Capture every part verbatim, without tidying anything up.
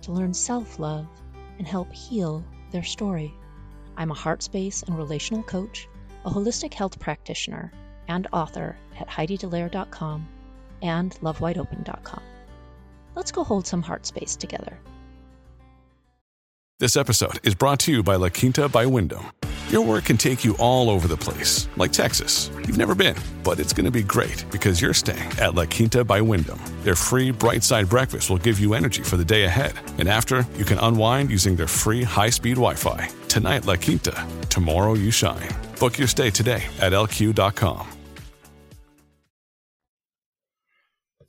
to learn self-love and help heal their story. I'm a heart space and relational coach, a holistic health practitioner, and author at Heidi Dellaire dot com and Love Wide Open dot com. Let's go hold some heart space together. This episode is brought to you by La Quinta by Wyndham. Your work can take you all over the place, like Texas. You've never been, but it's going to be great because you're staying at La Quinta by Wyndham. Their free Bright Side breakfast will give you energy for the day ahead. And after, you can unwind using their free high-speed Wi-Fi. Tonight, La Quinta. Tomorrow, you shine. Book your stay today at L Q dot com.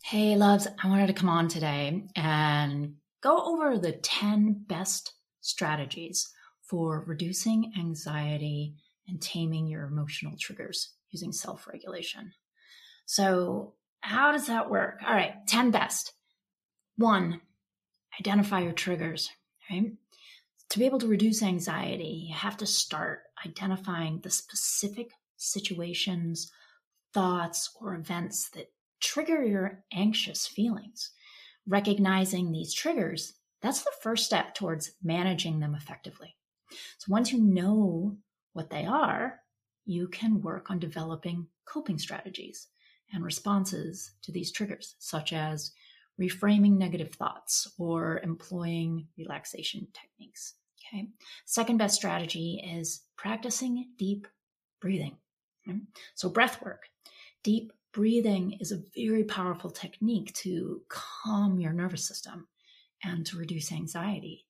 Hey, loves. I wanted to come on today and go over the ten best strategies for reducing anxiety and taming your emotional triggers using self-regulation. So how does that work? All right, ten best. One, identify your triggers, right? To be able to reduce anxiety, you have to start identifying the specific situations, thoughts, or events that trigger your anxious feelings. Recognizing these triggers, that's the first step towards managing them effectively. So once you know what they are, you can work on developing coping strategies and responses to these triggers, such as reframing negative thoughts or employing relaxation techniques. Okay. Second best strategy is practicing deep breathing. Okay? So breath work. Deep breathing is a very powerful technique to calm your nervous system and to reduce anxiety.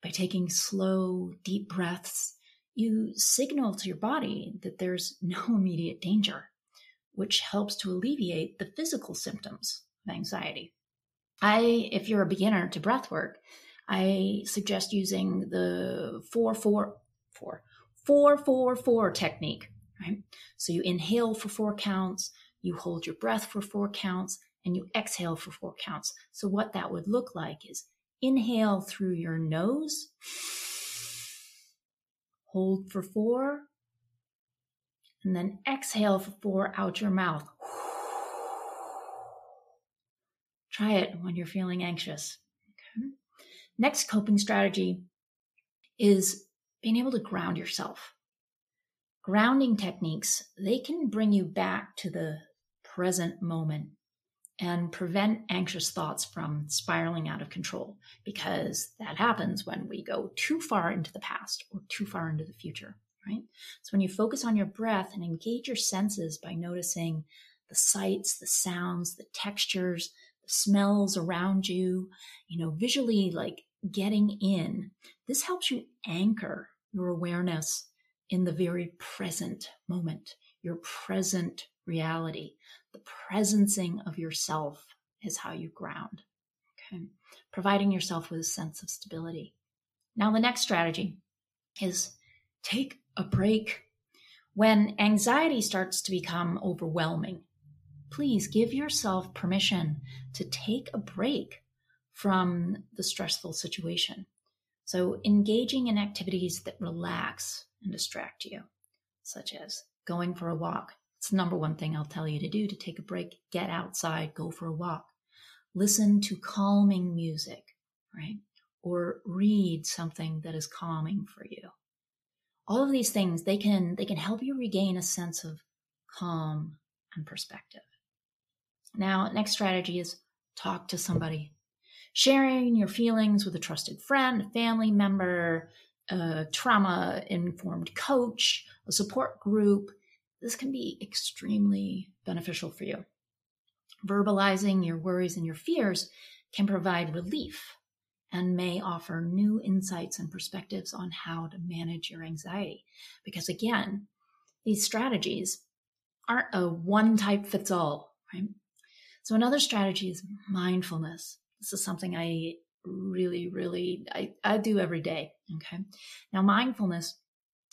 By taking slow, deep breaths, you signal to your body that there's no immediate danger, which helps to alleviate the physical symptoms of anxiety. I, if you're a beginner to breath work, I suggest using the four four four four four four technique, right? So you inhale for four counts, you hold your breath for four counts, and you exhale for four counts. So what that would look like is inhale through your nose, hold for four, and then exhale for four out your mouth. Try it when you're feeling anxious. Okay. Next coping strategy is being able to ground yourself. Grounding techniques, they can bring you back to the present moment and prevent anxious thoughts from spiraling out of control, because that happens when we go too far into the past or too far into the future, right? So when you focus on your breath and engage your senses by noticing the sights, the sounds, the textures, the smells around you, you know, visually like getting in, this helps you anchor your awareness in the very present moment, your present reality. The presencing of yourself is how you ground, okay? Providing yourself with a sense of stability. Now, the next strategy is take a break. When anxiety starts to become overwhelming, please give yourself permission to take a break from the stressful situation. So engaging in activities that relax and distract you, such as going for a walk. It's the number one thing I'll tell you to do, to take a break, get outside, go for a walk, listen to calming music, right? Or read something that is calming for you. All of these things, they can, they can help you regain a sense of calm and perspective. Now, next strategy is talk to somebody. Sharing your feelings with a trusted friend, a family member, a trauma-informed coach, a support group, this can be extremely beneficial for you. Verbalizing your worries and your fears can provide relief and may offer new insights and perspectives on how to manage your anxiety. Because again, these strategies aren't a one type fits all, right? So another strategy is mindfulness. This is something I really, really, I, I do every day. Okay. Now, mindfulness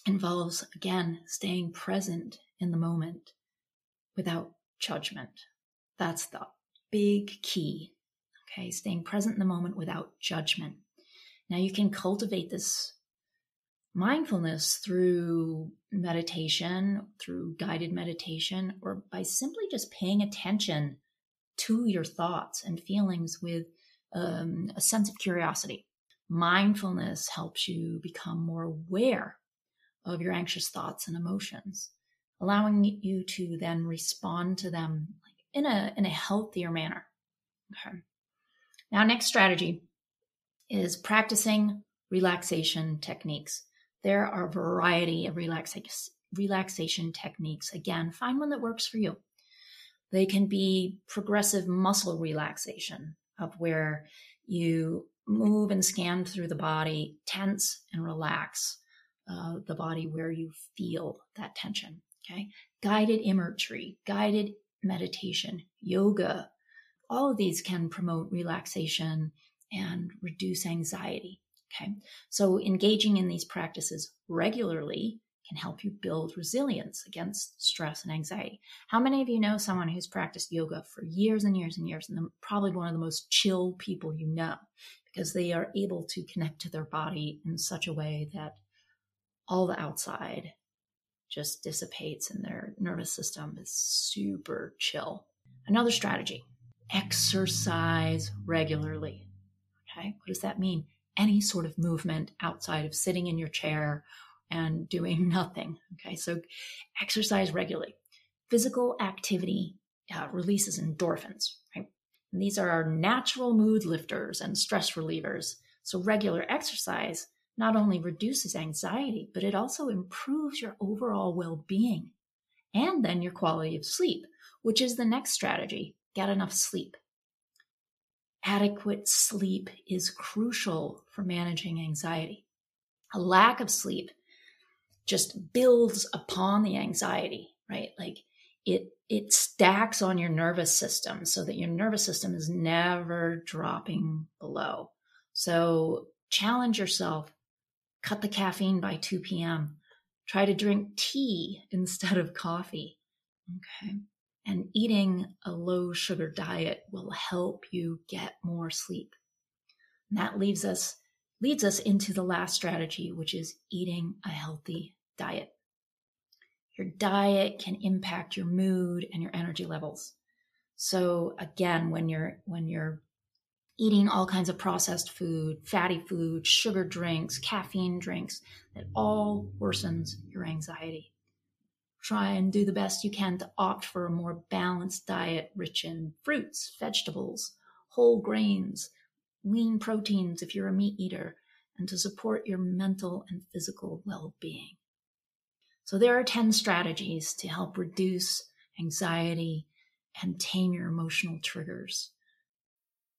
involves, again, staying present in the moment without judgment. That's the big key. Okay. Staying present in the moment without judgment. Now, you can cultivate this mindfulness through meditation, through guided meditation, or by simply just paying attention to your thoughts and feelings with um, a sense of curiosity. Mindfulness helps you become more aware of your anxious thoughts and emotions, allowing you to then respond to them in a in a healthier manner. Okay. Now, next strategy is practicing relaxation techniques. There are a variety of relaxa- relaxation techniques. Again, find one that works for you. They can be progressive muscle relaxation, of where you move and scan through the body, tense and relax uh, the body where you feel that tension. Okay. Guided imagery, guided meditation, yoga, all of these can promote relaxation and reduce anxiety. Okay. So engaging in these practices regularly can help you build resilience against stress and anxiety. How many of you know someone who's practiced yoga for years and years and years, and they're probably one of the most chill people you know, because they are able to connect to their body in such a way that all the outside just dissipates and their nervous system is super chill. Another strategy, exercise regularly. Okay. What does that mean? Any sort of movement outside of sitting in your chair and doing nothing. Okay. So exercise regularly. Physical activity uh, releases endorphins, right? And these are our natural mood lifters and stress relievers. So regular exercise not only reduces anxiety, but it also improves your overall well-being and then your quality of sleep, which is the next strategy. Get enough sleep. Adequate sleep is crucial for managing anxiety. A lack of sleep just builds upon the anxiety, right? Like it, it stacks on your nervous system so that your nervous system is never dropping below. So challenge yourself, cut the caffeine by two p.m. Try to drink tea instead of coffee. Okay. And eating a low sugar diet will help you get more sleep. And that leaves us, leads us into the last strategy, which is eating a healthy diet. Your diet can impact your mood and your energy levels. So again, when you're, when you're eating all kinds of processed food, fatty food, sugar drinks, caffeine drinks, that all worsens your anxiety. Try and do the best you can to opt for a more balanced diet, rich in fruits, vegetables, whole grains, lean proteins if you're a meat eater, and to support your mental and physical well-being. So there are ten strategies to help reduce anxiety and tame your emotional triggers.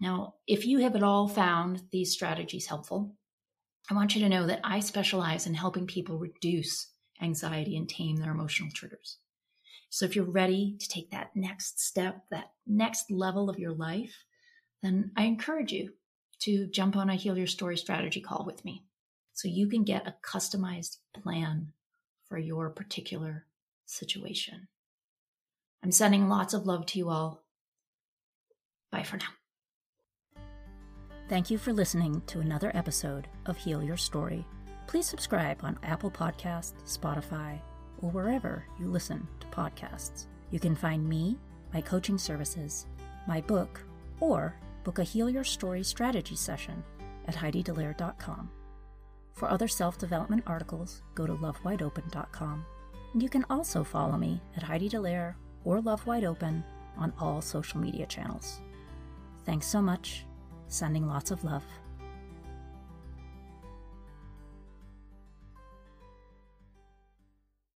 Now, if you have at all found these strategies helpful, I want you to know that I specialize in helping people reduce anxiety and tame their emotional triggers. So if you're ready to take that next step, that next level of your life, then I encourage you to jump on a Heal Your Story strategy call with me so you can get a customized plan for your particular situation. I'm sending lots of love to you all. Bye for now. Thank you for listening to another episode of Heal Your Story. Please subscribe on Apple Podcasts, Spotify, or wherever you listen to podcasts. You can find me, my coaching services, my book, or book a Heal Your Story strategy session at Heidi Dellaire dot com. For other self-development articles, go to Love Wide Open dot com. And you can also follow me at Heidi Dellaire or LoveWideOpen on all social media channels. Thanks so much. Sending lots of love.